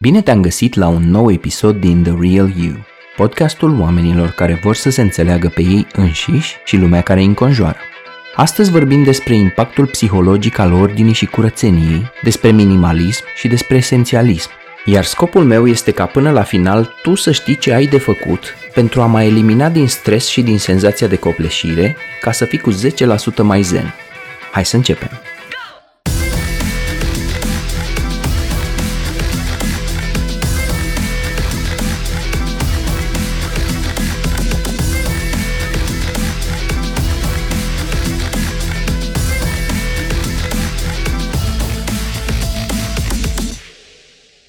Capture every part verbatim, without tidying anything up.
Bine te-am găsit la un nou episod din The Real You, podcastul oamenilor care vor să se înțeleagă pe ei înșiși și lumea care îi înconjoară. Astăzi vorbim despre impactul psihologic al ordinii și curățeniei, despre minimalism și despre esențialism. Iar scopul meu este ca până la final tu să știi ce ai de făcut pentru a mai elimina din stres și din senzația de copleșire ca să fii cu zece la sută mai zen. Hai să începem!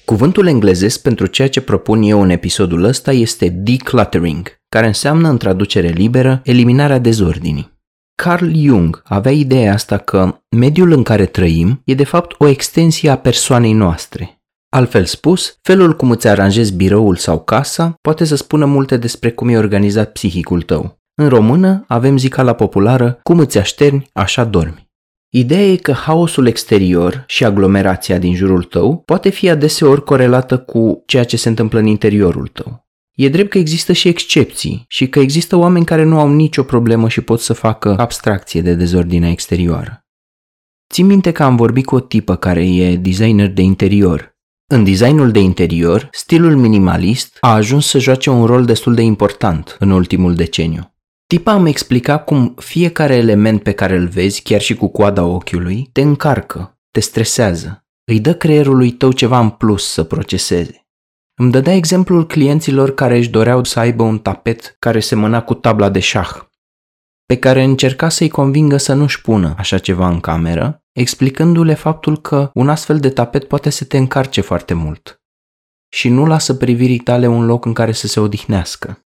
Cuvântul englezesc pentru ceea ce propun eu în episodul ăsta este decluttering, care înseamnă, în traducere liberă, eliminarea dezordinii. Carl Jung avea ideea asta că mediul în care trăim e de fapt o extensie a persoanei noastre. Altfel spus, felul cum îți aranjezi biroul sau casa poate să spună multe despre cum e organizat psihicul tău. În română avem zicala populară, cum îți așterni, așa dormi. Ideea e că haosul exterior și aglomerația din jurul tău poate fi adeseori corelată cu ceea ce se întâmplă în interiorul tău. E drept că există și excepții și că există oameni care nu au nicio problemă și pot să facă abstracție de dezordinea exterioară. Țin minte că am vorbit cu o tipă care e designer de interior. În designul de interior, stilul minimalist a ajuns să joace un rol destul de important în ultimul deceniu. Tipa îmi explica cum fiecare element pe care îl vezi, chiar și cu coada ochiului, te încarcă, te stresează, îi dă creierului tău ceva în plus să proceseze. Îmi dădea exemplul clienților care își doreau să aibă un tapet care semăna cu tabla de șah, pe care încerca să-i convingă să nu-și pună așa ceva în cameră, explicându-le faptul că un astfel de tapet poate să te încarce foarte mult și nu lasă privirii tale un loc în care să se odihnească.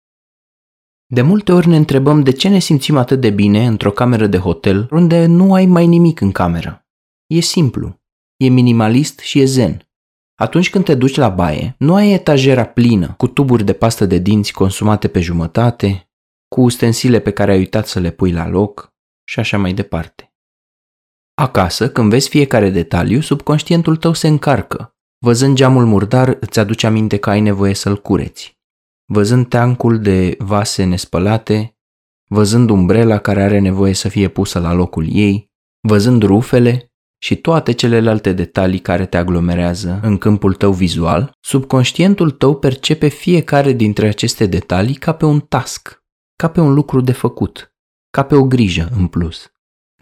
De multe ori ne întrebăm de ce ne simțim atât de bine într-o cameră de hotel unde nu ai mai nimic în cameră. E simplu, e minimalist și e zen. Atunci când te duci la baie, nu ai etajera plină cu tuburi de pastă de dinți consumate pe jumătate, cu ustensile pe care ai uitat să le pui la loc și așa mai departe. Acasă, când vezi fiecare detaliu, subconștientul tău se încarcă. Văzând geamul murdar, îți aduci aminte că ai nevoie să-l cureți. Văzând teancul de vase nespălate, văzând umbrela care are nevoie să fie pusă la locul ei, văzând rufele și toate celelalte detalii care te aglomerează în câmpul tău vizual, subconștientul tău percepe fiecare dintre aceste detalii ca pe un task, ca pe un lucru de făcut, ca pe o grijă în plus.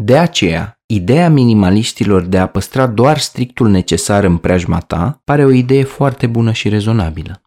De aceea, ideea minimaliștilor de a păstra doar strictul necesar în preajma ta pare o idee foarte bună și rezonabilă.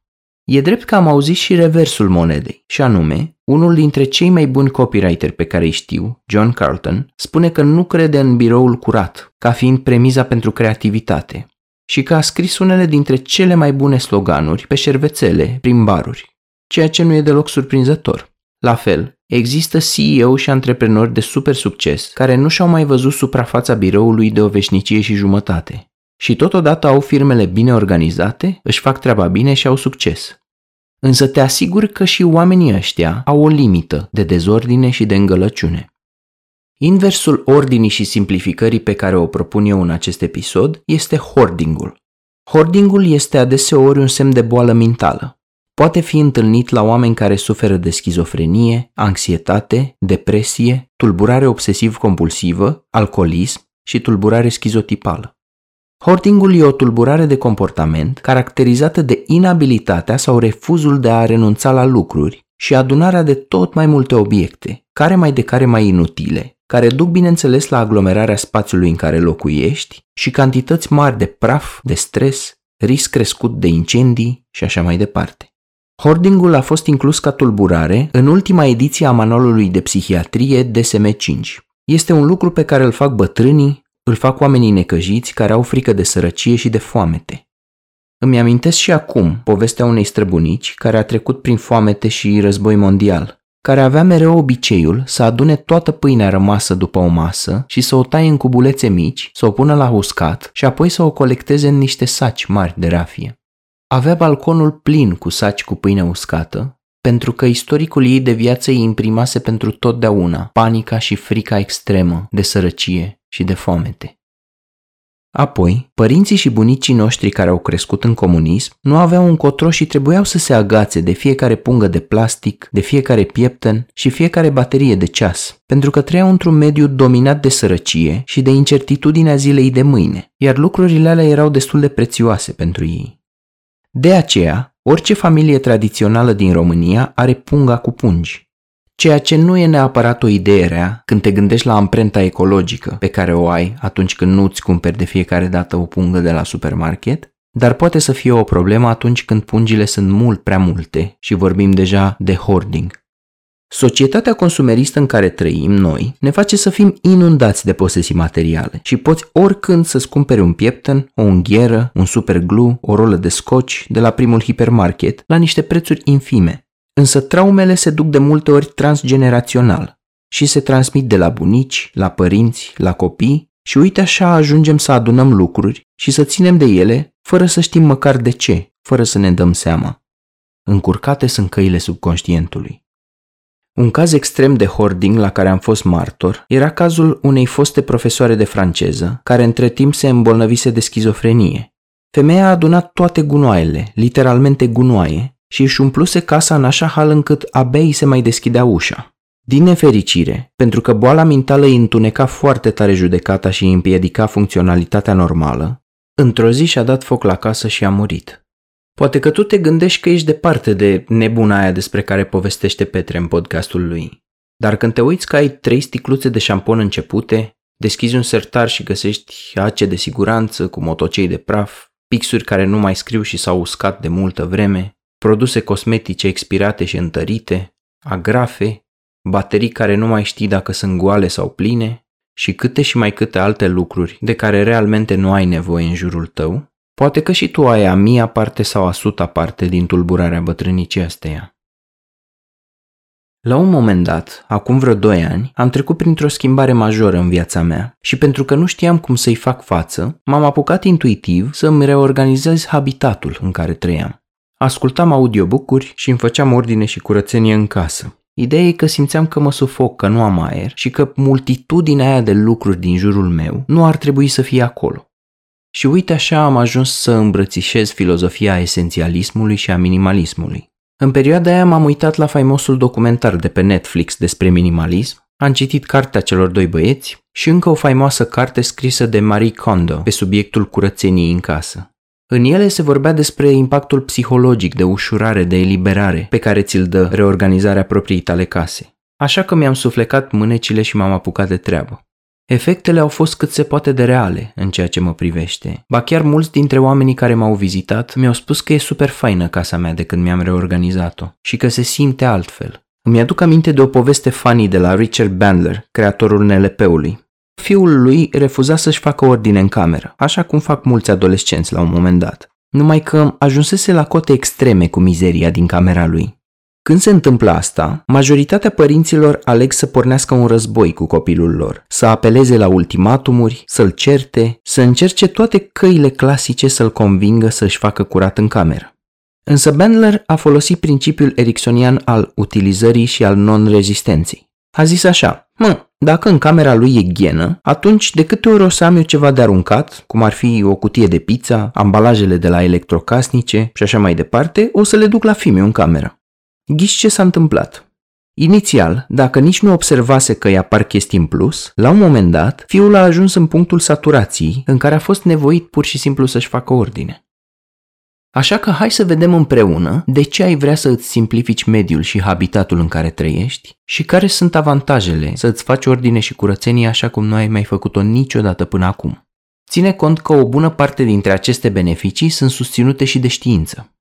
E drept că am auzit și reversul monedei, și anume, unul dintre cei mai buni copywriteri pe care îi știu, John Carlton, spune că nu crede în biroul curat, ca fiind premiza pentru creativitate, și că a scris unele dintre cele mai bune sloganuri pe șervețele prin baruri, ceea ce nu e deloc surprinzător. La fel, există C E O și antreprenori de super succes care nu și-au mai văzut suprafața biroului de o veșnicie și jumătate. Și totodată au firmele bine organizate, își fac treaba bine și au succes. Însă te asigur că și oamenii ăștia au o limită de dezordine și de îngălăciune. Inversul ordinii și simplificării pe care o propun eu în acest episod este hoarding-ul. Hoarding-ul este adeseori un semn de boală mentală. Poate fi întâlnit la oameni care suferă de schizofrenie, anxietate, depresie, tulburare obsesiv-compulsivă, alcoolism și tulburare schizotipală. Hoarding-ul e o tulburare de comportament caracterizată de inabilitatea sau refuzul de a renunța la lucruri și adunarea de tot mai multe obiecte, care mai de care mai inutile, care duc bineînțeles la aglomerarea spațiului în care locuiești și cantități mari de praf, de stres, risc crescut de incendii și așa mai departe. Hoarding-ul a fost inclus ca tulburare în ultima ediție a manualului de psihiatrie D S M cinci. Este un lucru pe care îl fac bătrânii, îl fac oamenii necăjiți care au frică de sărăcie și de foamete. Îmi amintesc și acum povestea unei străbunici care a trecut prin foamete și război mondial, care avea mereu obiceiul să adune toată pâinea rămasă după o masă și să o taie în cubulețe mici, să o pună la uscat și apoi să o colecteze în niște saci mari de rafie. Avea balconul plin cu saci cu pâine uscată, pentru că istoricul ei de viață îi imprimase pentru totdeauna panica și frica extremă de sărăcie și de foamete. Apoi, părinții și bunicii noștri care au crescut în comunism nu aveau încotro și trebuiau să se agațe de fiecare pungă de plastic, de fiecare pieptăn și fiecare baterie de ceas, pentru că trăiau într-un mediu dominat de sărăcie și de incertitudinea zilei de mâine, iar lucrurile alea erau destul de prețioase pentru ei. De aceea, orice familie tradițională din România are punga cu pungi. Ceea ce nu e neapărat o idee rea când te gândești la amprenta ecologică pe care o ai atunci când nu-ți cumperi de fiecare dată o pungă de la supermarket, dar poate să fie o problemă atunci când pungile sunt mult prea multe și vorbim deja de hoarding. Societatea consumeristă în care trăim noi ne face să fim inundați de posesii materiale și poți oricând să-ți cumperi un pieptăn, o unghieră, un superglue, o rolă de scoci de la primul hipermarket la niște prețuri infime. Însă traumele se duc de multe ori transgenerațional și se transmit de la bunici, la părinți, la copii și uite așa ajungem să adunăm lucruri și să ținem de ele fără să știm măcar de ce, fără să ne dăm seama. Încurcate sunt căile subconștientului. Un caz extrem de hoarding la care am fost martor era cazul unei foste profesoare de franceză care între timp se îmbolnăvise de schizofrenie. Femeia a adunat toate gunoaiele, literalmente gunoaie, și își umpluse casa în așa hal încât abia îi se mai deschidea ușa. Din nefericire, pentru că boala mentală îi întuneca foarte tare judecata și îi împiedica funcționalitatea normală, într-o zi și-a dat foc la casă și a murit. Poate că tu te gândești că ești departe de nebuna aia despre care povestește Petre în podcastul lui, dar când te uiți că ai trei sticluțe de șampon începute, deschizi un sertar și găsești ace de siguranță cu motocei de praf, pixuri care nu mai scriu și s-au uscat de multă vreme, produse cosmetice expirate și întărite, agrafe, baterii care nu mai știi dacă sunt goale sau pline și câte și mai câte alte lucruri de care realmente nu ai nevoie în jurul tău, poate că și tu ai a mia parte sau a suta parte din tulburarea bătrânicii ăsteia. La un moment dat, acum vreo doi ani, am trecut printr-o schimbare majoră în viața mea și pentru că nu știam cum să-i fac față, m-am apucat intuitiv să îmi reorganizez habitatul în care trăiam. Ascultam audiobook-uri și îmi făceam ordine și curățenie în casă. Ideea e că simțeam că mă sufoc, că nu am aer și că multitudinea aia de lucruri din jurul meu nu ar trebui să fie acolo. Și uite așa am ajuns să îmbrățișez filozofia esențialismului și a minimalismului. În perioada aia m-am uitat la faimosul documentar de pe Netflix despre minimalism, am citit cartea celor doi băieți și încă o faimoasă carte scrisă de Marie Kondo pe subiectul curățeniei în casă. În ele se vorbea despre impactul psihologic de ușurare, de eliberare pe care ți-l dă reorganizarea propriei tale case. Așa că mi-am suflecat mânecile și m-am apucat de treabă. Efectele au fost cât se poate de reale în ceea ce mă privește. Ba chiar mulți dintre oamenii care m-au vizitat mi-au spus că e super faină casa mea de când mi-am reorganizat-o și că se simte altfel. Îmi aduc aminte de o poveste funny de la Richard Bandler, creatorul N L P-ului. Fiul lui refuza să-și facă ordine în cameră, așa cum fac mulți adolescenți la un moment dat, numai că ajunsese la cote extreme cu mizeria din camera lui. Când se întâmplă asta, majoritatea părinților aleg să pornească un război cu copilul lor, să apeleze la ultimatumuri, să-l certe, să încerce toate căile clasice să-l convingă să-și facă curat în cameră. Însă Bandler a folosit principiul ericksonian al utilizării și al non-rezistenței. A zis așa: mă, dacă în camera lui e ghenă, atunci de câte ori o să am eu ceva de aruncat, cum ar fi o cutie de pizza, ambalajele de la electrocasnice și așa mai departe, o să le duc la fimiu în cameră. Ghiși ce s-a întâmplat? Inițial, dacă nici nu observase că îi apar chestii în plus, la un moment dat, fiul a ajuns în punctul saturației în care a fost nevoit pur și simplu să-și facă ordine. Așa că hai să vedem împreună de ce ai vrea să îți simplifici mediul și habitatul în care trăiești și care sunt avantajele să îți faci ordine și curățenie așa cum nu ai mai făcut-o niciodată până acum. Ține cont că o bună parte dintre aceste beneficii sunt susținute și de știință.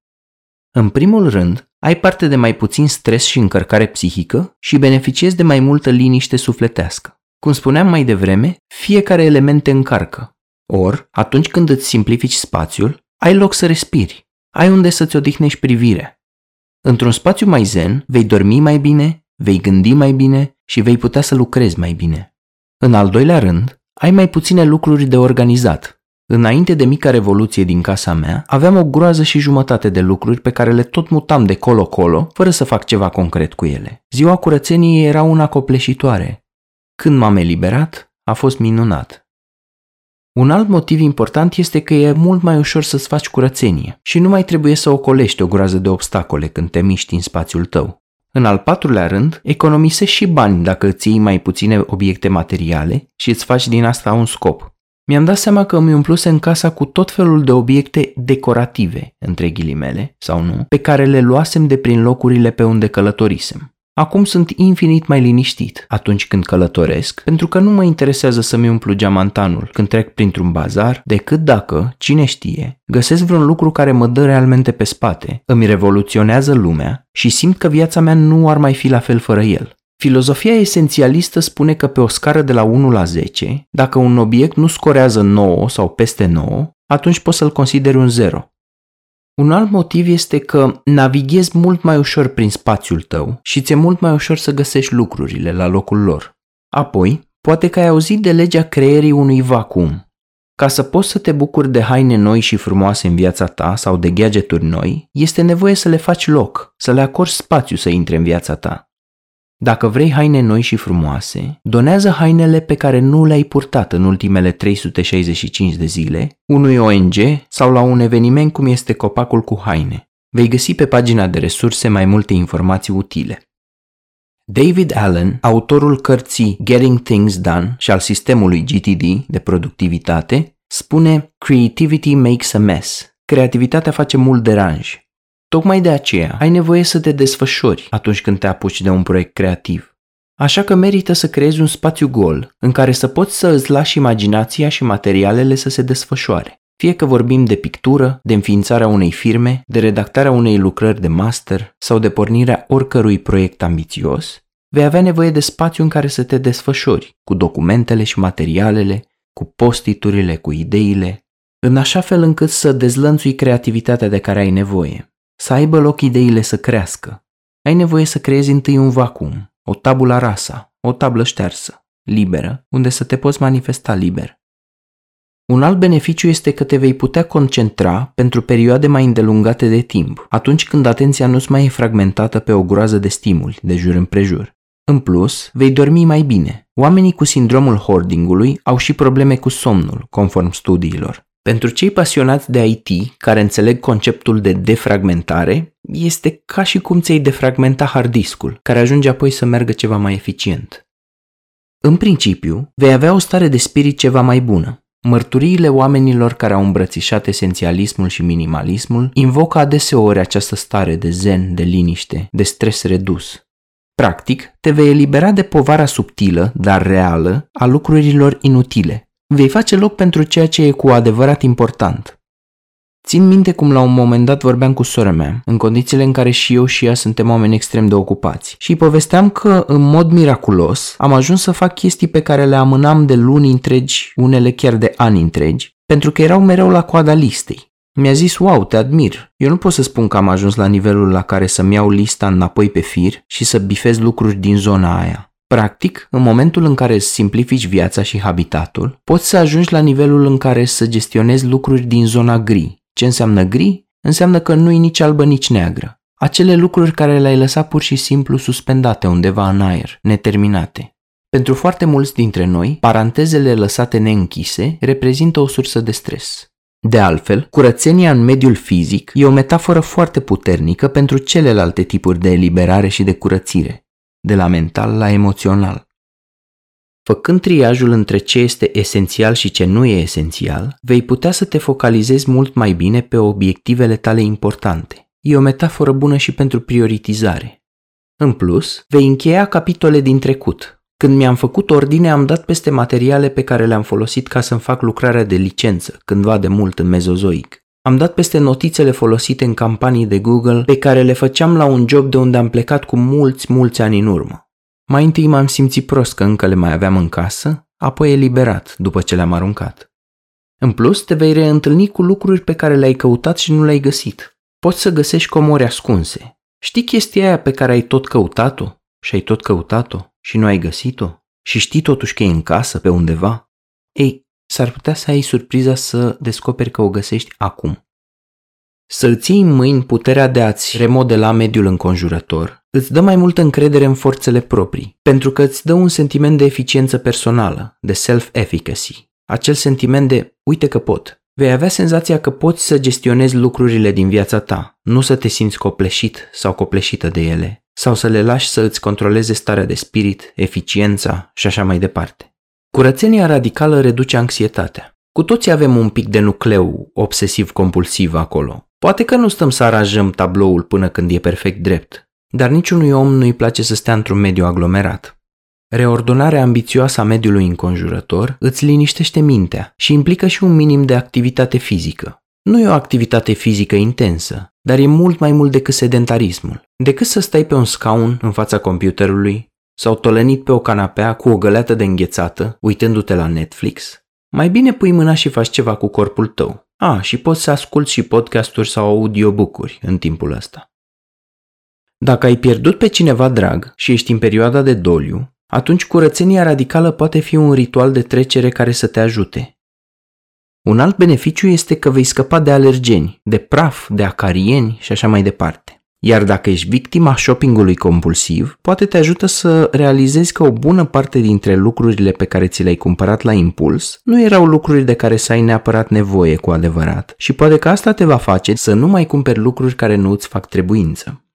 În primul rând, ai parte de mai puțin stres și încărcare psihică și beneficiezi de mai multă liniște sufletească. Cum spuneam mai devreme, fiecare element te încarcă. Or, atunci când îți simplifici spațiul, ai loc să respiri, ai unde să-ți odihnești privirea. Într-un spațiu mai zen, vei dormi mai bine, vei gândi mai bine și vei putea să lucrezi mai bine. În al doilea rând, ai mai puține lucruri de organizat. Înainte de mica revoluție din casa mea, aveam o groază și jumătate de lucruri pe care le tot mutam de colo-colo, fără să fac ceva concret cu ele. Ziua curățeniei era una copleșitoare. Când m-am eliberat, a fost minunat. Un alt motiv important este că e mult mai ușor să-ți faci curățenie și nu mai trebuie să ocolești o groază de obstacole când te miști în spațiul tău. În al patrulea rând, economisești și bani dacă îți iei mai puține obiecte materiale și îți faci din asta un scop. Mi-am dat seama că îmi umpluse în casa cu tot felul de obiecte decorative, între ghilimele, sau nu, pe care le luasem de prin locurile pe unde călătorisem. Acum sunt infinit mai liniștit atunci când călătoresc, pentru că nu mă interesează să-mi umplu geamantanul când trec printr-un bazar, decât dacă, cine știe, găsesc vreun lucru care mă dă realmente pe spate, îmi revoluționează lumea și simt că viața mea nu ar mai fi la fel fără el. Filozofia esențialistă spune că pe o scară de la unu la zece, dacă un obiect nu scorează nouă sau peste nouă, atunci poți să-l consideri un zero. Un alt motiv este că navighezi mult mai ușor prin spațiul tău și ți-e mult mai ușor să găsești lucrurile la locul lor. Apoi, poate că ai auzit de legea creierii unui vacuum. Ca să poți să te bucuri de haine noi și frumoase în viața ta sau de gadgeturi noi, este nevoie să le faci loc, să le acorzi spațiu să intre în viața ta. Dacă vrei haine noi și frumoase, donează hainele pe care nu le-ai purtat în ultimele trei sute șaizeci și cinci de zile, unui O N G sau la un eveniment cum este Copacul cu haine. Vei găsi pe pagina de resurse mai multe informații utile. David Allen, autorul cărții Getting Things Done și al sistemului G T D de productivitate, spune "Creativity makes a mess." Creativitatea face mult deranj. Tocmai de aceea ai nevoie să te desfășori atunci când te apuci de un proiect creativ. Așa că merită să creezi un spațiu gol în care să poți să îți lași imaginația și materialele să se desfășoare. Fie că vorbim de pictură, de înființarea unei firme, de redactarea unei lucrări de master sau de pornirea oricărui proiect ambițios, vei avea nevoie de spațiu în care să te desfășori, cu documentele și materialele, cu post-it-urile, cu ideile, în așa fel încât să dezlănțui creativitatea de care ai nevoie. Să aibă loc ideile să crească. Ai nevoie să creezi întâi un vacuum, o tabula rasa, o tablă ștearsă, liberă, unde să te poți manifesta liber. Un alt beneficiu este că te vei putea concentra pentru perioade mai îndelungate de timp, atunci când atenția nu-ți mai e fragmentată pe o groază de stimuli de jur împrejur. În plus, vei dormi mai bine. Oamenii cu sindromul hoardingului au și probleme cu somnul, conform studiilor. Pentru cei pasionați de I T, care înțeleg conceptul de defragmentare, este ca și cum ți-ai defragmenta hard-discul, care ajunge apoi să meargă ceva mai eficient. În principiu, vei avea o stare de spirit ceva mai bună. Mărturiile oamenilor care au îmbrățișat esențialismul și minimalismul invocă adeseori această stare de zen, de liniște, de stres redus. Practic, te vei elibera de povara subtilă, dar reală, a lucrurilor inutile. Vei face loc pentru ceea ce e cu adevărat important. Țin minte cum la un moment dat vorbeam cu sora mea, în condițiile în care și eu și ea suntem oameni extrem de ocupați, și îi povesteam că, în mod miraculos, am ajuns să fac chestii pe care le amânam de luni întregi, unele chiar de ani întregi, pentru că erau mereu la coada listei. Mi-a zis, wow, te admir, eu nu pot să spun că am ajuns la nivelul la care să-mi iau lista înapoi pe fir și să bifez lucruri din zona aia. Practic, în momentul în care îți simplifici viața și habitatul, poți să ajungi la nivelul în care să gestionezi lucruri din zona gri. Ce înseamnă gri? Înseamnă că nu-i nici albă, nici neagră. Acele lucruri care le-ai lăsat pur și simplu suspendate undeva în aer, neterminate. Pentru foarte mulți dintre noi, parantezele lăsate neînchise reprezintă o sursă de stres. De altfel, curățenia în mediul fizic e o metaforă foarte puternică pentru celelalte tipuri de eliberare și de curățire. De la mental la emoțional. Făcând triajul între ce este esențial și ce nu e esențial, vei putea să te focalizezi mult mai bine pe obiectivele tale importante. E o metaforă bună și pentru prioritizare. În plus, vei încheia capitole din trecut. Când mi-am făcut ordine, am dat peste materiale pe care le-am folosit ca să-mi fac lucrarea de licență, cândva de mult în Mezozoic. Am dat peste notițele folosite în campanii de Google pe care le făceam la un job de unde am plecat cu mulți, mulți ani în urmă. Mai întâi m-am simțit prost că încă le mai aveam în casă, apoi eliberat după ce le-am aruncat. În plus, te vei reîntâlni cu lucruri pe care le-ai căutat și nu le-ai găsit. Poți să găsești comori ascunse. Știi chestia aia pe care ai tot căutat-o și ai tot căutat-o și nu ai găsit-o și știi totuși că e în casă pe undeva? Ei, s-ar putea să ai surpriza să descoperi că o găsești acum. Să îți iei în mâini puterea de a-ți remodela mediul înconjurător îți dă mai multă încredere în forțele proprii, pentru că îți dă un sentiment de eficiență personală, de self-efficacy. acel sentiment de uite că pot. Vei avea senzația că poți să gestionezi lucrurile din viața ta, nu să te simți copleșit sau copleșită de ele, sau să le lași să îți controleze starea de spirit, eficiența și așa mai departe. Curățenia radicală reduce anxietatea. Cu toții avem un pic de nucleu obsesiv-compulsiv acolo. Poate că nu stăm să aranjăm tabloul până când e perfect drept, dar niciunui om nu-i place să stea într-un mediu aglomerat. Reordonarea ambițioasă a mediului înconjurător îți liniștește mintea și implică și un minim de activitate fizică. Nu e o activitate fizică intensă, dar e mult mai mult decât sedentarismul. Decât să stai pe un scaun în fața computerului sau tolănit pe o canapea cu o găleată de înghețată, uitându-te la Netflix, mai bine pui mâna și faci ceva cu corpul tău. Ah, și poți să asculți și podcasturi sau audiobook-uri în timpul ăsta. Dacă ai pierdut pe cineva drag și ești în perioada de doliu, atunci curățenia radicală poate fi un ritual de trecere care să te ajute. Un alt beneficiu este că vei scăpa de alergeni, de praf, de acarieni și așa mai departe. Iar dacă ești victima shoppingului compulsiv, poate te ajută să realizezi că o bună parte dintre lucrurile pe care ți le-ai cumpărat la impuls nu erau lucruri de care să ai neapărat nevoie cu adevărat și poate că asta te va face să nu mai cumperi lucruri care nu îți fac trebuință.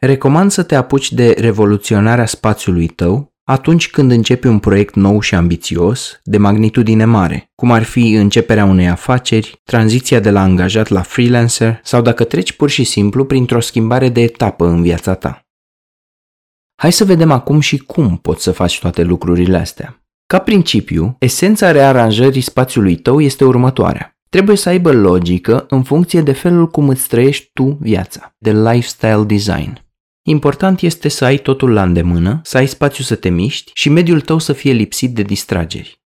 Recomand să te apuci de revoluționarea spațiului tău atunci când începi un proiect nou și ambițios, de magnitudine mare, cum ar fi începerea unei afaceri, tranziția de la angajat la freelancer sau dacă treci pur și simplu printr-o schimbare de etapă în viața ta. Hai să vedem acum și cum poți să faci toate lucrurile astea. Ca principiu, esența rearanjării spațiului tău este următoarea. Trebuie să aibă logică în funcție de felul cum îți trăiești tu viața, de lifestyle design. Important este să ai totul la îndemână, să ai spațiu să te miști și mediul tău să fie lipsit de distrageri.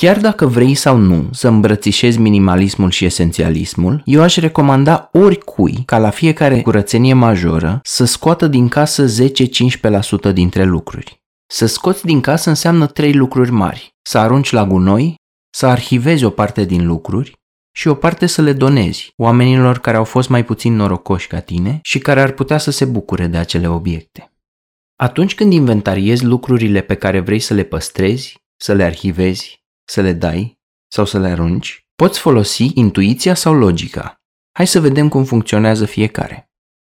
Chiar dacă vrei sau nu să îmbrățișezi minimalismul și esențialismul, eu aș recomanda oricui ca la fiecare curățenie majoră să scoată din casă zece-cincisprezece la sută dintre lucruri. Să scoți din casă înseamnă trei lucruri mari: să arunci la gunoi, să arhivezi o parte din lucruri și o parte să le donezi oamenilor care au fost mai puțin norocoși ca tine și care ar putea să se bucure de acele obiecte. Atunci când inventariezi lucrurile pe care vrei să le păstrezi, să le arhivezi, să le dai sau să le arunci, poți folosi intuiția sau logica. Hai să vedem cum funcționează fiecare.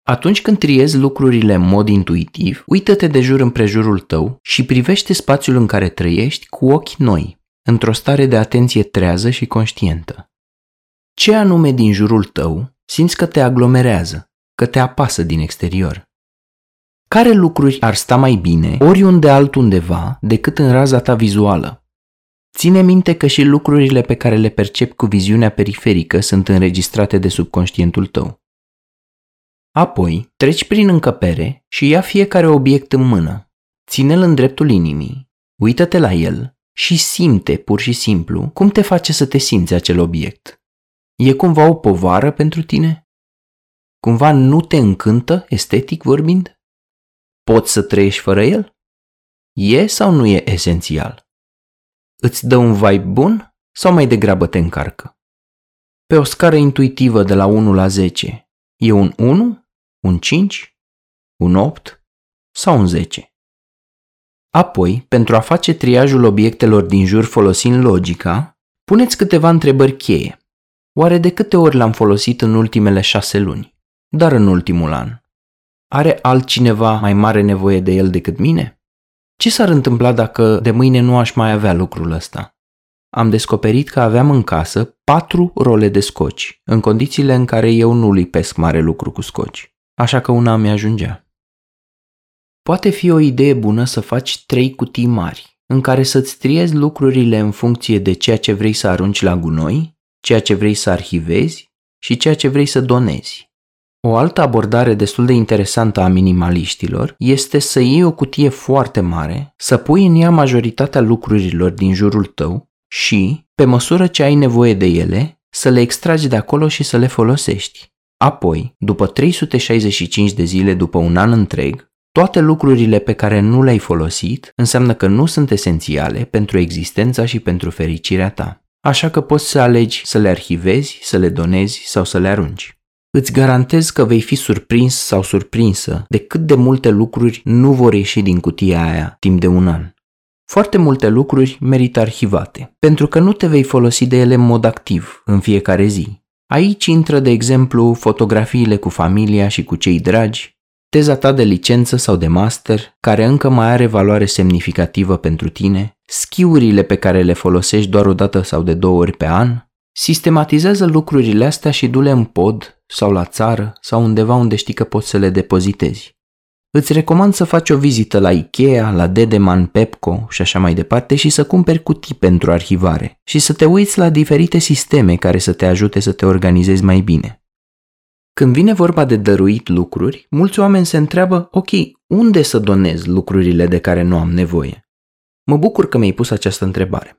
Atunci când triezi lucrurile în mod intuitiv, uită-te de jur împrejurul tău și privește spațiul în care trăiești cu ochi noi, într-o stare de atenție trează și conștientă. Ce anume din jurul tău simți că te aglomerează, că te apasă din exterior? Care lucruri ar sta mai bine oriunde altundeva decât în raza ta vizuală? Ține minte că și lucrurile pe care le percepi cu viziunea periferică sunt înregistrate de subconștientul tău. Apoi, treci prin încăpere și ia fiecare obiect în mână. Ține-l în dreptul inimii, uită-te la el și simte pur și simplu cum te face să te simți acel obiect. E cumva o povară pentru tine? Cumva nu te încântă, estetic vorbind? Poți să trăiești fără el? E sau nu e esențial? Îți dă un vibe bun sau mai degrabă te încarcă? Pe o scară intuitivă de la unu la zece, e un unu, un cinci, un opt sau un zece? Apoi, pentru a face triajul obiectelor din jur folosind logica, puneți câteva întrebări cheie. Oare de câte ori l-am folosit în ultimele șase luni, dar în ultimul an? Are altcineva mai mare nevoie de el decât mine? Ce s-ar întâmpla dacă de mâine nu aș mai avea lucrul ăsta? Am descoperit că aveam în casă patru role de scoci, în condițiile în care eu nu lipesc mare lucru cu scoci, așa că una mi ajungea. Poate fi o idee bună să faci trei cutii mari, în care să-ți triezi lucrurile în funcție de ceea ce vrei să arunci la gunoi, ceea ce vrei să arhivezi și ceea ce vrei să donezi. O altă abordare destul de interesantă a minimaliștilor este să iei o cutie foarte mare, să pui în ea majoritatea lucrurilor din jurul tău și, pe măsură ce ai nevoie de ele, să le extragi de acolo și să le folosești. Apoi, după trei sute șaizeci și cinci de zile, după un an întreg, toate lucrurile pe care nu le-ai folosit înseamnă că nu sunt esențiale pentru existența și pentru fericirea ta. Așa că poți să alegi să le arhivezi, să le donezi sau să le arunci. Îți garantez că vei fi surprins sau surprinsă de cât de multe lucruri nu vor ieși din cutia aia timp de un an. Foarte multe lucruri merită arhivate, pentru că nu te vei folosi de ele în mod activ în fiecare zi. Aici intră, de exemplu, fotografiile cu familia și cu cei dragi, teza ta de licență sau de master, care încă mai are valoare semnificativă pentru tine, schiurile pe care le folosești doar o dată sau de două ori pe an. Sistematizează lucrurile astea și du-le în pod sau la țară sau undeva unde știi că poți să le depozitezi. Îți recomand să faci o vizită la Ikea, la Dedeman, Pepco și așa mai departe și să cumperi cutii pentru arhivare și să te uiți la diferite sisteme care să te ajute să te organizezi mai bine. Când vine vorba de dăruit lucruri, mulți oameni se întreabă, ok, unde să donez lucrurile de care nu am nevoie? Mă bucur că mi-ai pus această întrebare.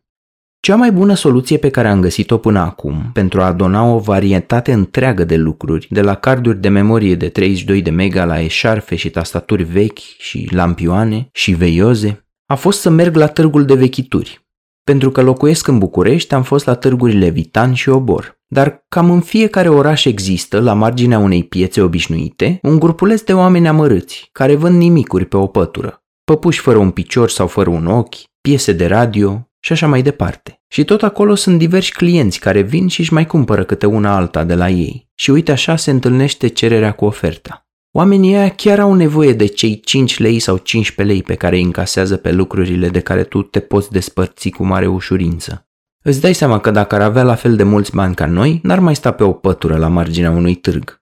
Cea mai bună soluție pe care am găsit-o până acum pentru a dona o varietate întreagă de lucruri, de la carduri de memorie de treizeci și doi de mega la eșarfe și tastaturi vechi și lampioane și veioze, a fost să merg la târgul de vechituri. Pentru că locuiesc în București, am fost la târgurile Vitan și Obor, dar cam în fiecare oraș există, la marginea unei piețe obișnuite, un grupuleț de oameni amărâți, care vând nimicuri pe o pătură, păpuși fără un picior sau fără un ochi, piese de radio și așa mai departe. Și tot acolo sunt diversi clienți care vin și își mai cumpără câte una alta de la ei. Și uite așa se întâlnește cererea cu oferta. Oamenii ăia chiar au nevoie de cei cinci lei sau cincisprezece lei pe care îi încasează pe lucrurile de care tu te poți despărți cu mare ușurință. Îți dai seama că dacă ar avea la fel de mulți bani ca noi, n-ar mai sta pe o pătură la marginea unui târg.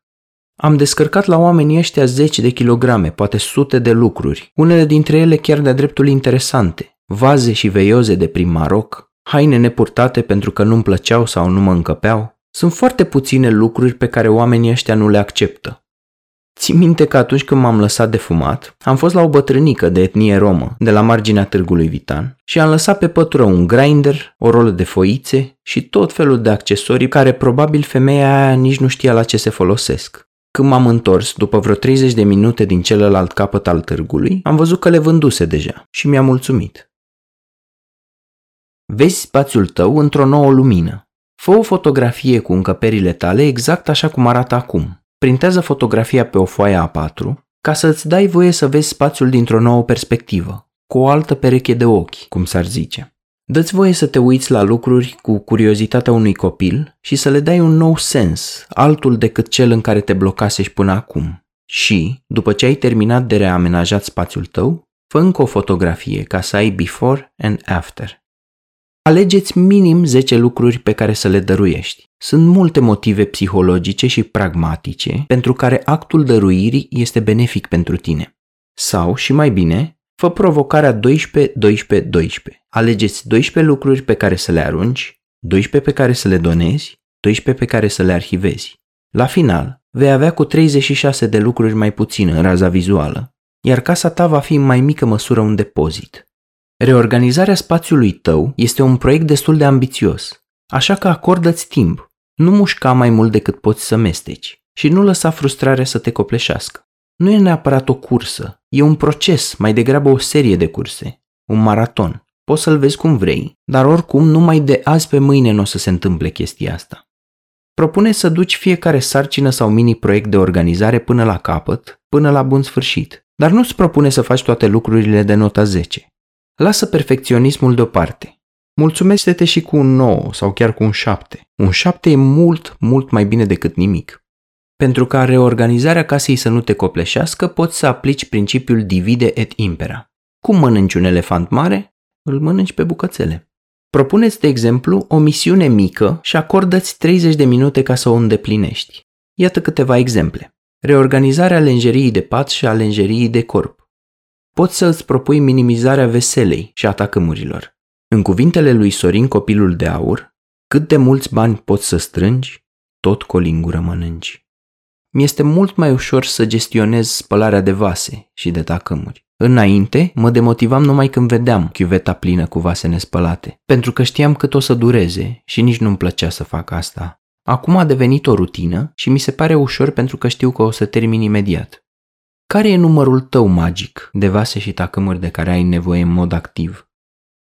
Am descărcat la oamenii ăștia zeci de kilograme, poate sute de lucruri, unele dintre ele chiar de-a dreptul interesante. Vaze și veioze de prin Maroc, haine nepurtate pentru că nu-mi plăceau sau nu mă încăpeau. Sunt foarte puține lucruri pe care oamenii ăștia nu le acceptă. Țin minte că atunci când m-am lăsat de fumat, am fost la o bătrânică de etnie romă, de la marginea târgului Vitan, și am lăsat pe pătură un grinder, o rolă de foițe și tot felul de accesorii care probabil femeia aia nici nu știa la ce se folosesc. Când m-am întors, după vreo treizeci de minute din celălalt capăt al târgului, am văzut că le vânduse deja și mi-a mulțumit. Vezi spațiul tău într-o nouă lumină. Fă o fotografie cu încăperile tale exact așa cum arată acum. Printează fotografia pe o foaie A patru ca să îți dai voie să vezi spațiul dintr-o nouă perspectivă, cu o altă pereche de ochi, cum s-ar zice. Dă-ți voie să te uiți la lucruri cu curiozitatea unui copil și să le dai un nou sens, altul decât cel în care te blocasești până acum. Și, după ce ai terminat de reamenajat spațiul tău, fă încă o fotografie ca să ai before and after. Alege-ți minim zece lucruri pe care să le dăruiești. Sunt multe motive psihologice și pragmatice pentru care actul dăruirii este benefic pentru tine. Sau, și mai bine, fă provocarea doisprezece, doisprezece, doisprezece. Alege-ți doisprezece lucruri pe care să le arunci, doisprezece pe care să le donezi, doisprezece pe care să le arhivezi. La final, vei avea cu treizeci și șase de lucruri mai puțin în raza vizuală, iar casa ta va fi în mai mică măsură un depozit. Reorganizarea spațiului tău este un proiect destul de ambițios, așa că acordă-ți timp, nu mușca mai mult decât poți să mesteci și nu lăsa frustrarea să te copleșească. Nu e neapărat o cursă, e un proces, mai degrabă o serie de curse, un maraton. Poți să-l vezi cum vrei, dar oricum numai de azi pe mâine nu o să se întâmple chestia asta. Propune să duci fiecare sarcină sau mini-proiect de organizare până la capăt, până la bun sfârșit, dar nu-ți propune să faci toate lucrurile de nota zece. Lasă perfecționismul deoparte. Mulțumește-te și cu un nouă sau chiar cu un șapte. Un șapte e mult, mult mai bine decât nimic. Pentru ca reorganizarea casei să nu te copleșească, poți să aplici principiul divide et impera. Cum mănânci un elefant mare? Îl mănânci pe bucățele. Propune-ți, de exemplu, o misiune mică și acordă-ți treizeci de minute ca să o îndeplinești. Iată câteva exemple. Reorganizarea lenjeriei de pat și a lenjeriei de corp. Poți să îți propui minimizarea veselei și a tacâmurilor. În cuvintele lui Sorin, copilul de aur, cât de mulți bani poți să strângi, tot cu o lingură mănânci. Mi-este mult mai ușor să gestionez spălarea de vase și de tacâmuri. Înainte, mă demotivam numai când vedeam chiuveta plină cu vase nespălate, pentru că știam cât o să dureze și nici nu-mi plăcea să fac asta. Acum a devenit o rutină și mi se pare ușor pentru că știu că o să termin imediat. Care e numărul tău magic de vase și tacâmuri de care ai nevoie în mod activ?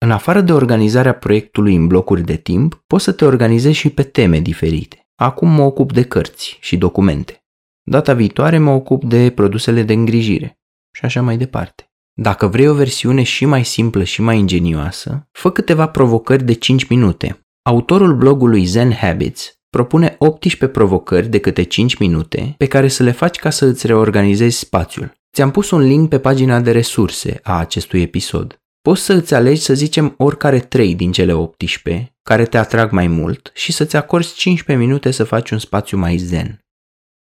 În afară de organizarea proiectului în blocuri de timp, poți să te organizezi și pe teme diferite. Acum mă ocup de cărți și documente. Data viitoare mă ocup de produsele de îngrijire și așa mai departe. Dacă vrei o versiune și mai simplă și mai ingenioasă, fă câteva provocări de cinci minute. Autorul blogului Zen Habits propune optsprezece provocări de câte cinci minute pe care să le faci ca să îți reorganizezi spațiul. Ți-am pus un link pe pagina de resurse a acestui episod. Poți să îți alegi, să zicem, oricare trei din cele optsprezece care te atrag mai mult și să-ți acorzi cincisprezece minute să faci un spațiu mai zen.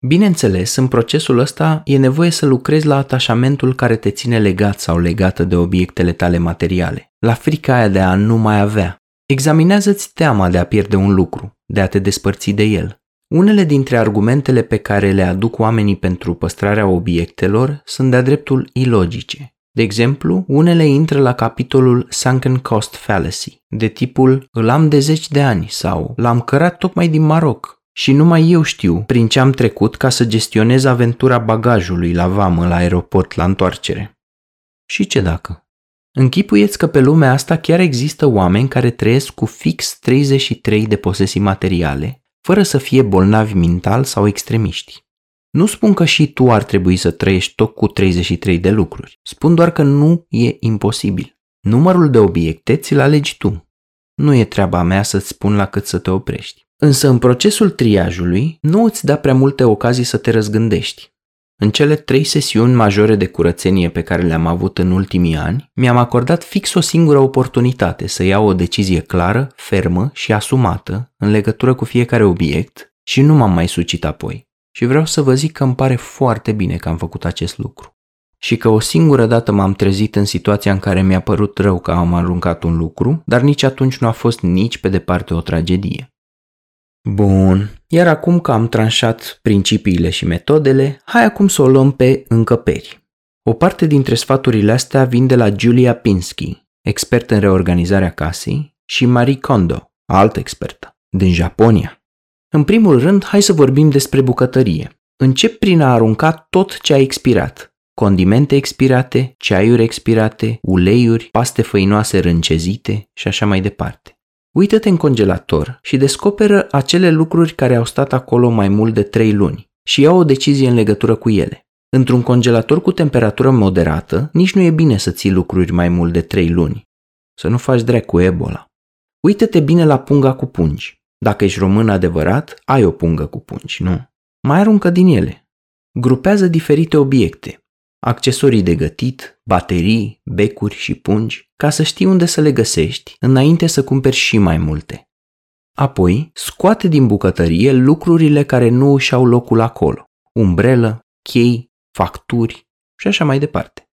Bineînțeles, în procesul ăsta e nevoie să lucrezi la atașamentul care te ține legat sau legată de obiectele tale materiale, la frica aia de a nu mai avea. Examinează-ți teama de a pierde un lucru, de a te despărți de el. Unele dintre argumentele pe care le aduc oamenii pentru păstrarea obiectelor sunt de-a dreptul ilogice. De exemplu, unele intră la capitolul sunken cost fallacy, de tipul îl am de zeci de ani sau l-am cărat tocmai din Maroc și numai eu știu prin ce am trecut ca să gestionez aventura bagajului la vamă, la aeroport, la întoarcere. Și ce dacă? Închipuieți că pe lumea asta chiar există oameni care trăiesc cu fix treizeci și trei de posesii materiale, fără să fie bolnavi mental sau extremiști. Nu spun că și tu ar trebui să trăiești tot cu treizeci și trei de lucruri, spun doar că nu e imposibil. Numărul de obiecte ți-l alegi tu. Nu e treaba mea să-ți spun la cât să te oprești. Însă în procesul triajului nu îți da prea multe ocazii să te răzgândești. În cele trei sesiuni majore de curățenie pe care le-am avut în ultimii ani, mi-am acordat fix o singură oportunitate să iau o decizie clară, fermă și asumată în legătură cu fiecare obiect și nu m-am mai sucit apoi. Și vreau să vă zic că îmi pare foarte bine că am făcut acest lucru. Și că o singură dată m-am trezit în situația în care mi-a părut rău că am aruncat un lucru, dar nici atunci nu a fost nici pe departe o tragedie. Bun, iar acum că am tranșat principiile și metodele, hai acum să o luăm pe încăperi. O parte dintre sfaturile astea vin de la Julia Pinsky, expert în reorganizarea casei, și Marie Kondo, altă expertă, din Japonia. În primul rând, hai să vorbim despre bucătărie. Încep prin a arunca tot ce a expirat. Condimente expirate, ceaiuri expirate, uleiuri, paste făinoase râncezite și așa mai departe. Uită-te în congelator și descoperă acele lucruri care au stat acolo mai mult de trei luni și ia o decizie în legătură cu ele. Într-un congelator cu temperatură moderată, nici nu e bine să ții lucruri mai mult de trei luni. Să nu faci dracu Ebola. Uită-te bine la punga cu pungi. Dacă ești român adevărat, ai o pungă cu pungi, nu? Mai aruncă din ele. Grupează diferite obiecte. Accesorii de gătit, baterii, becuri și pungi, ca să știi unde să le găsești, înainte să cumperi și mai multe. Apoi, scoate din bucătărie lucrurile care nu își au locul acolo, umbrelă, chei, facturi și așa mai departe.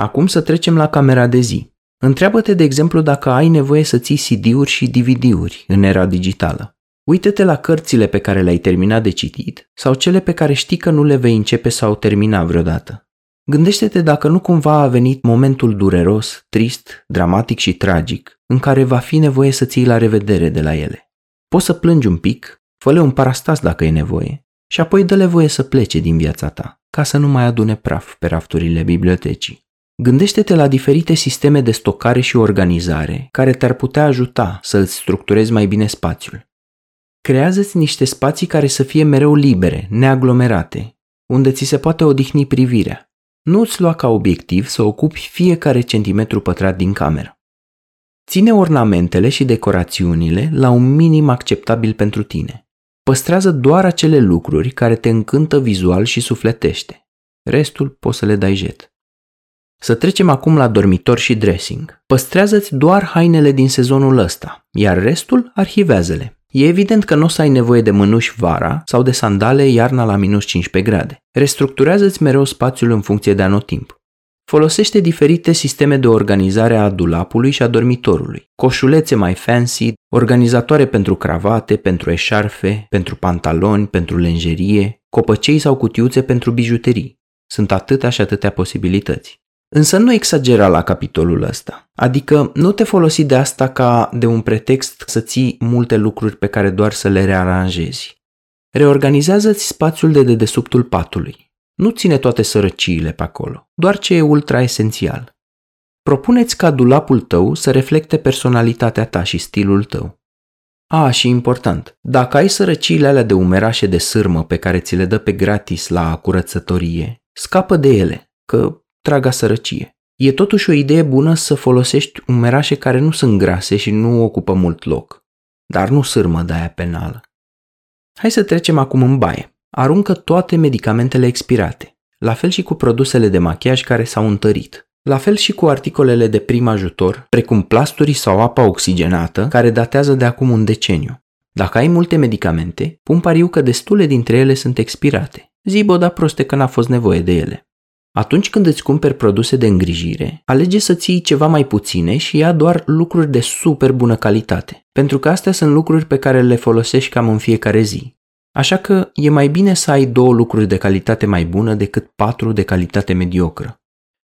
Acum să trecem la camera de zi. Întreabă-te, de exemplu, dacă ai nevoie să ții C D-uri și D V D-uri în era digitală. Uită-te la cărțile pe care le-ai terminat de citit sau cele pe care știi că nu le vei începe sau termina vreodată. Gândește-te dacă nu cumva a venit momentul dureros, trist, dramatic și tragic în care va fi nevoie să ții la revedere de la ele. Poți să plângi un pic, fă-le un parastas dacă e nevoie și apoi dă-le voie să plece din viața ta ca să nu mai adune praf pe rafturile bibliotecii. Gândește-te la diferite sisteme de stocare și organizare care te-ar putea ajuta să îți structurezi mai bine spațiul. Creează-ți niște spații care să fie mereu libere, neaglomerate, unde ți se poate odihni privirea. Nu îți lua ca obiectiv să ocupi fiecare centimetru pătrat din cameră. Ține ornamentele și decorațiunile la un minim acceptabil pentru tine. Păstrează doar acele lucruri care te încântă vizual și sufletește. Restul poți să le dai jet. Să trecem acum la dormitor și dressing. Păstrează-ți doar hainele din sezonul ăsta, iar restul arhivează-le. E evident că nu o să ai nevoie de mânuși vara sau de sandale iarna la minus cincisprezece grade. Restructurează-ți mereu spațiul în funcție de anotimp. Folosește diferite sisteme de organizare a dulapului și a dormitorului. Coșulețe mai fancy, organizatoare pentru cravate, pentru eșarfe, pentru pantaloni, pentru lenjerie, copăcei sau cutiuțe pentru bijuterii. Sunt atâtea și atâtea posibilități. Însă nu exagera la capitolul ăsta, adică nu te folosi de asta ca de un pretext să ții multe lucruri pe care doar să le rearanjezi. Reorganizează-ți spațiul de dedesubtul patului. Nu ține toate sărăciile pe acolo, doar ce e ultra esențial. Propune-ți ca dulapul tău să reflecte personalitatea ta și stilul tău. A, și important, dacă ai sărăciile alea de umerașe de sârmă pe care ți le dă pe gratis la curățătorie, scapă de ele, că întreaga sărăcie. E totuși o idee bună să folosești umerașe care nu sunt grase și nu ocupă mult loc, dar nu sârmă de aia penală. Hai să trecem acum în baie. Aruncă toate medicamentele expirate, la fel și cu produsele de machiaj care s-au întărit, la fel și cu articolele de prim ajutor, precum plasturii sau apa oxigenată, care datează de acum un deceniu. Dacă ai multe medicamente, pun pariu că destule dintre ele sunt expirate. Zi-bă, da proste că n-a fost nevoie de ele. Atunci când îți cumperi produse de îngrijire, alege să ții ceva mai puține și ia doar lucruri de super bună calitate, pentru că astea sunt lucruri pe care le folosești cam în fiecare zi. Așa că e mai bine să ai două lucruri de calitate mai bună decât patru de calitate mediocră.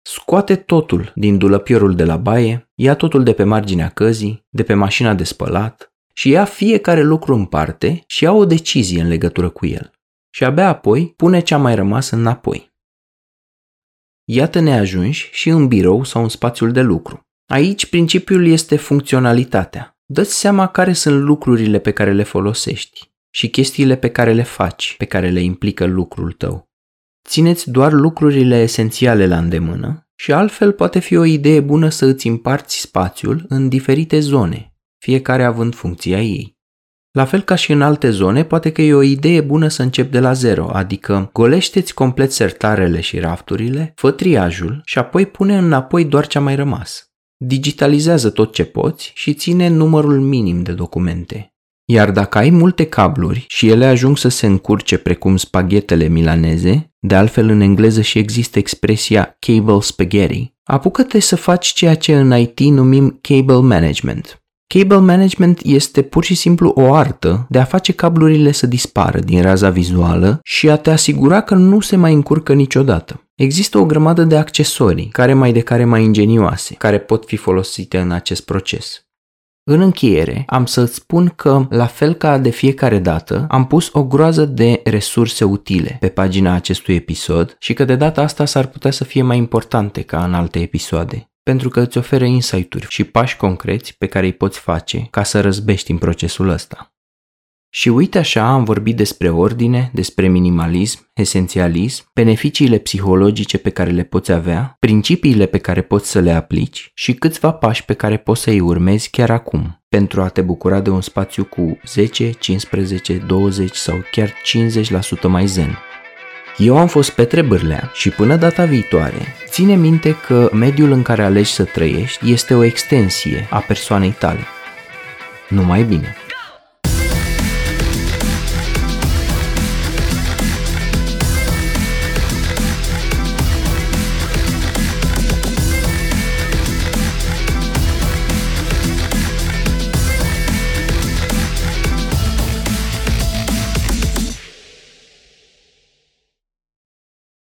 Scoate totul din dulăpiorul de la baie, ia totul de pe marginea căzii, de pe mașina de spălat și ia fiecare lucru în parte și ia o decizie în legătură cu el. Și abia apoi pune ce-a mai rămas înapoi. Iată neajunși și în birou sau în spațiul de lucru. Aici principiul este funcționalitatea. Dă-ți seama care sunt lucrurile pe care le folosești și chestiile pe care le faci, pe care le implică lucrul tău. Țineți doar lucrurile esențiale la îndemână și altfel poate fi o idee bună să îți împarți spațiul în diferite zone, fiecare având funcția ei. La fel ca și în alte zone, poate că e o idee bună să începi de la zero, adică golește-ți complet sertarele și rafturile, fă triajul și apoi pune înapoi doar ce-a mai rămas. Digitalizează tot ce poți și ține numărul minim de documente. Iar dacă ai multe cabluri și ele ajung să se încurce precum spaghetele milaneze, de altfel în engleză și există expresia cable spaghetti, apucă-te să faci ceea ce în I T numim cable management. Cable management este pur și simplu o artă de a face cablurile să dispară din raza vizuală și a te asigura că nu se mai încurcă niciodată. Există o grămadă de accesorii, care mai de care mai ingenioase, care pot fi folosite în acest proces. În încheiere, am să-ți spun că, la fel ca de fiecare dată, am pus o groază de resurse utile pe pagina acestui episod și că de data asta s-ar putea să fie mai importante ca în alte episoade, pentru că îți oferă insight-uri și pași concreți pe care îi poți face ca să răzbești în procesul ăsta. Și uite așa am vorbit despre ordine, despre minimalism, esențialism, beneficiile psihologice pe care le poți avea, principiile pe care poți să le aplici și câțiva pași pe care poți să îi urmezi chiar acum, pentru a te bucura de un spațiu cu zece, cincisprezece, douăzeci sau chiar cincizeci la sută mai zen. Eu am fost Petre Bârlea și până data viitoare, ține minte că mediul în care alegi să trăiești este o extensie a persoanei tale. Numai bine!